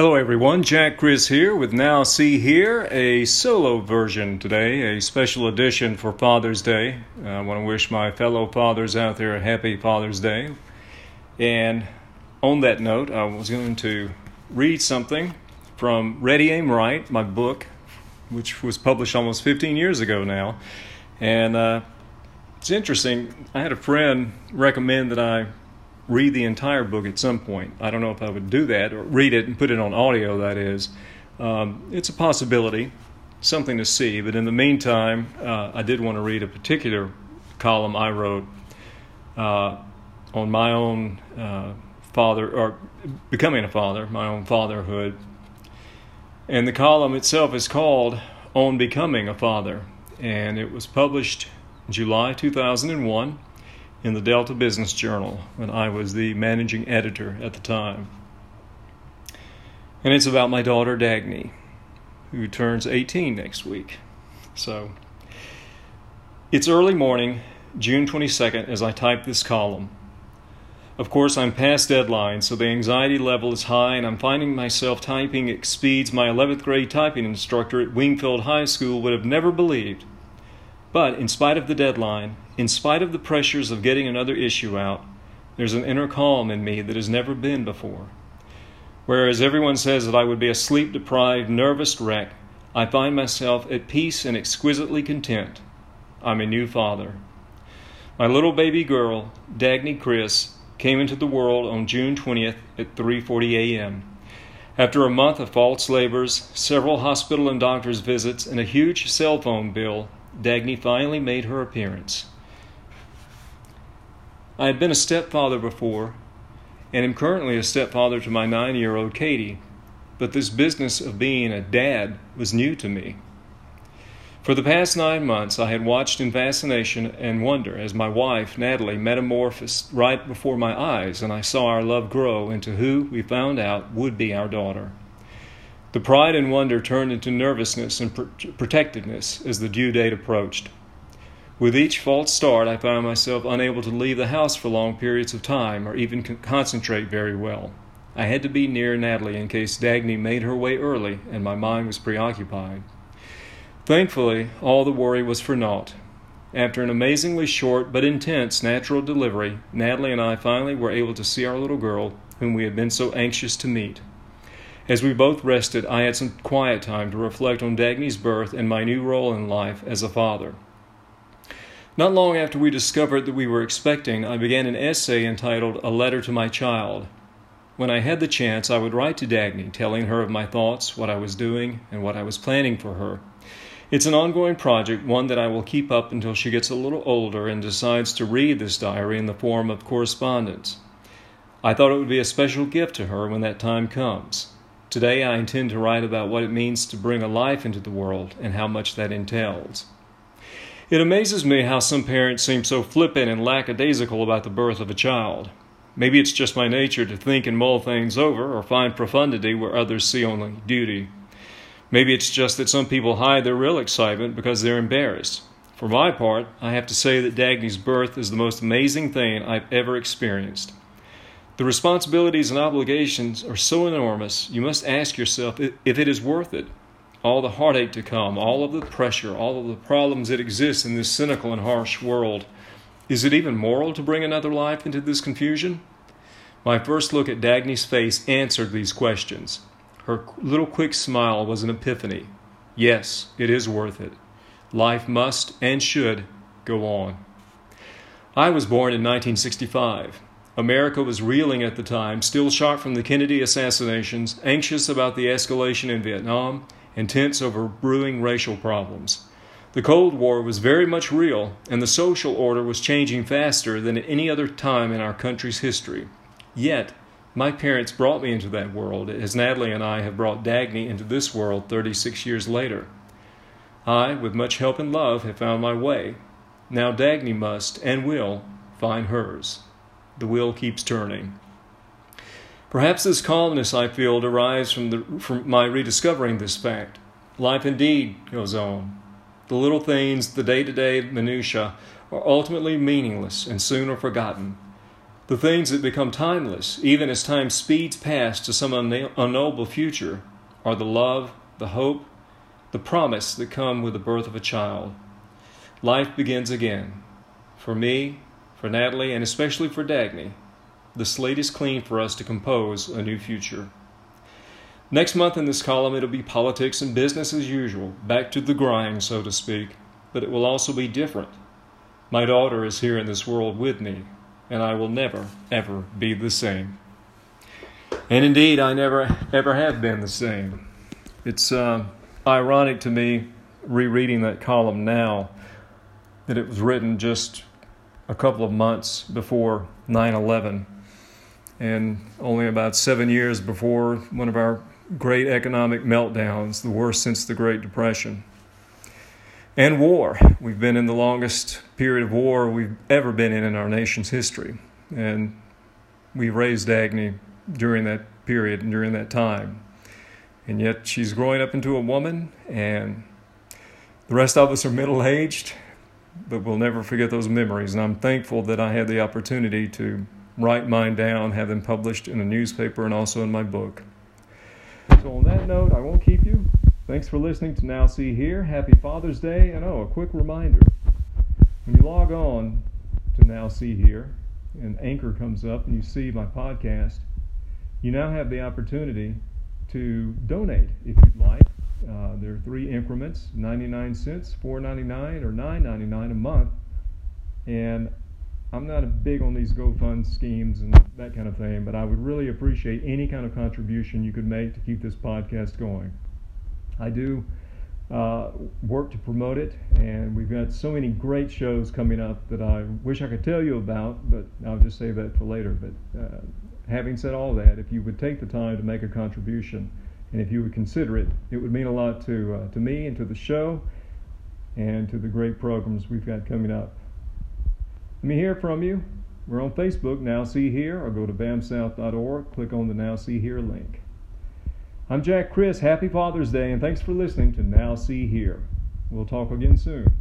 Hello everyone, Jack Chris here with Now See Here, a solo version today, a special edition for Father's Day. I want to wish my fellow fathers out there a happy Father's Day. And on that note, I was going to read something from Ready Aim Right, my book, which was published almost 15 years ago now. And it's interesting, I had a friend recommend that I read the entire book at some point. I don't know if I would do that, or read it and put it on audio, that is. It's a possibility, something to see. But in the meantime, I did want to read a particular column I wrote on my own becoming a father, my own fatherhood. And the column itself is called On Becoming a Father. And it was published July 2001. In the Delta Business Journal when I was the managing editor at the time. And it's about my daughter Dagny, who turns 18 next week. So, it's early morning, June 22nd, as I type this column. Of course, I'm past deadline, so the anxiety level is high, and I'm finding myself typing at speeds my 11th grade typing instructor at Wingfield High School would have never believed. But in spite of the deadline, in spite of the pressures of getting another issue out, there's an inner calm in me that has never been before. Whereas everyone says that I would be a sleep-deprived, nervous wreck, I find myself at peace and exquisitely content. I'm a new father. My little baby girl, Dagny Chris, came into the world on June 20th at 3:40 a.m. After a month of false labors, several hospital and doctor's visits, and a huge cell phone bill, Dagny finally made her appearance. I had been a stepfather before, and am currently a stepfather to my 9-year-old Katie, but this business of being a dad was new to me. For the past 9 months, I had watched in fascination and wonder as my wife, Natalie, metamorphosed right before my eyes, and I saw our love grow into who we found out would be our daughter. The pride and wonder turned into nervousness and protectiveness as the due date approached. With each false start, I found myself unable to leave the house for long periods of time or even concentrate very well. I had to be near Natalie in case Dagny made her way early and my mind was preoccupied. Thankfully, all the worry was for naught. After an amazingly short but intense natural delivery, Natalie and I finally were able to see our little girl, whom we had been so anxious to meet. As we both rested, I had some quiet time to reflect on Dagny's birth and my new role in life as a father. Not long after we discovered that we were expecting, I began an essay entitled A Letter to My Child. When I had the chance, I would write to Dagny, telling her of my thoughts, what I was doing, and what I was planning for her. It's an ongoing project, one that I will keep up until she gets a little older and decides to read this diary in the form of correspondence. I thought it would be a special gift to her when that time comes. Today I intend to write about what it means to bring a life into the world and how much that entails. It amazes me how some parents seem so flippant and lackadaisical about the birth of a child. Maybe it's just my nature to think and mull things over or find profundity where others see only duty. Maybe it's just that some people hide their real excitement because they're embarrassed. For my part, I have to say that Dagny's birth is the most amazing thing I've ever experienced. The responsibilities and obligations are so enormous, you must ask yourself if it is worth it. All the heartache to come, all of the pressure, all of the problems that exist in this cynical and harsh world. Is it even moral to bring another life into this confusion? My first look at Dagny's face answered these questions. Her little quick smile was an epiphany. Yes, it is worth it. Life must and should go on. I was born in 1965. America was reeling at the time, still shocked from the Kennedy assassinations, anxious about the escalation in Vietnam, and tense over brewing racial problems. The Cold War was very much real, and the social order was changing faster than at any other time in our country's history. Yet, my parents brought me into that world, as Natalie and I have brought Dagny into this world 36 years later. I, with much help and love, have found my way. Now Dagny must, and will, find hers. The wheel keeps turning. Perhaps this calmness I feel derives from my rediscovering this fact. Life indeed goes on. The little things, the day-to-day minutiae, are ultimately meaningless and soon are forgotten. the things that become timeless, even as time speeds past to some unknowable future, are the love, the hope, the promise that come with the birth of a child. Life begins again. For me, for Natalie, and especially for Dagny, the slate is clean for us to compose a new future. Next month in this column, it'll be politics and business as usual, back to the grind, so to speak, but it will also be different. My daughter is here in this world with me, and I will never, ever be the same. And indeed, I never, ever have been the same. It's ironic to me, rereading that column now, that it was written just a couple of months before 9/11, and only about 7 years before one of our great economic meltdowns, the worst since the Great Depression. And war. We've been in the longest period of war we've ever been in our nation's history. And we raised Dagny during that period and during that time. And yet she's growing up into a woman, and the rest of us are middle-aged, but we'll never forget those memories. And I'm thankful that I had the opportunity to write mine down, have them published in a newspaper and also in my book. So on that note, I won't keep you. Thanks for listening to Now See Here. Happy Father's Day. And a quick reminder. When you log on to Now See Here and Anchor comes up and you see my podcast, you now have the opportunity to donate if you'd like. There are 3 increments, 99 cents, $4.99, or $9.99 a month. And I'm not big on these GoFund schemes and that kind of thing, but I would really appreciate any kind of contribution you could make to keep this podcast going. I do work to promote it, and we've got so many great shows coming up that I wish I could tell you about, but I'll just save that for later. But having said all that, if you would take the time to make a contribution, and if you would consider it, it would mean a lot to me and to the show and to the great programs we've got coming up. Let me hear from you. We're on Facebook, Now See Here, or go to bamsouth.org, click on the Now See Here link. I'm Jack Chris. Happy Father's Day, and thanks for listening to Now See Here. We'll talk again soon.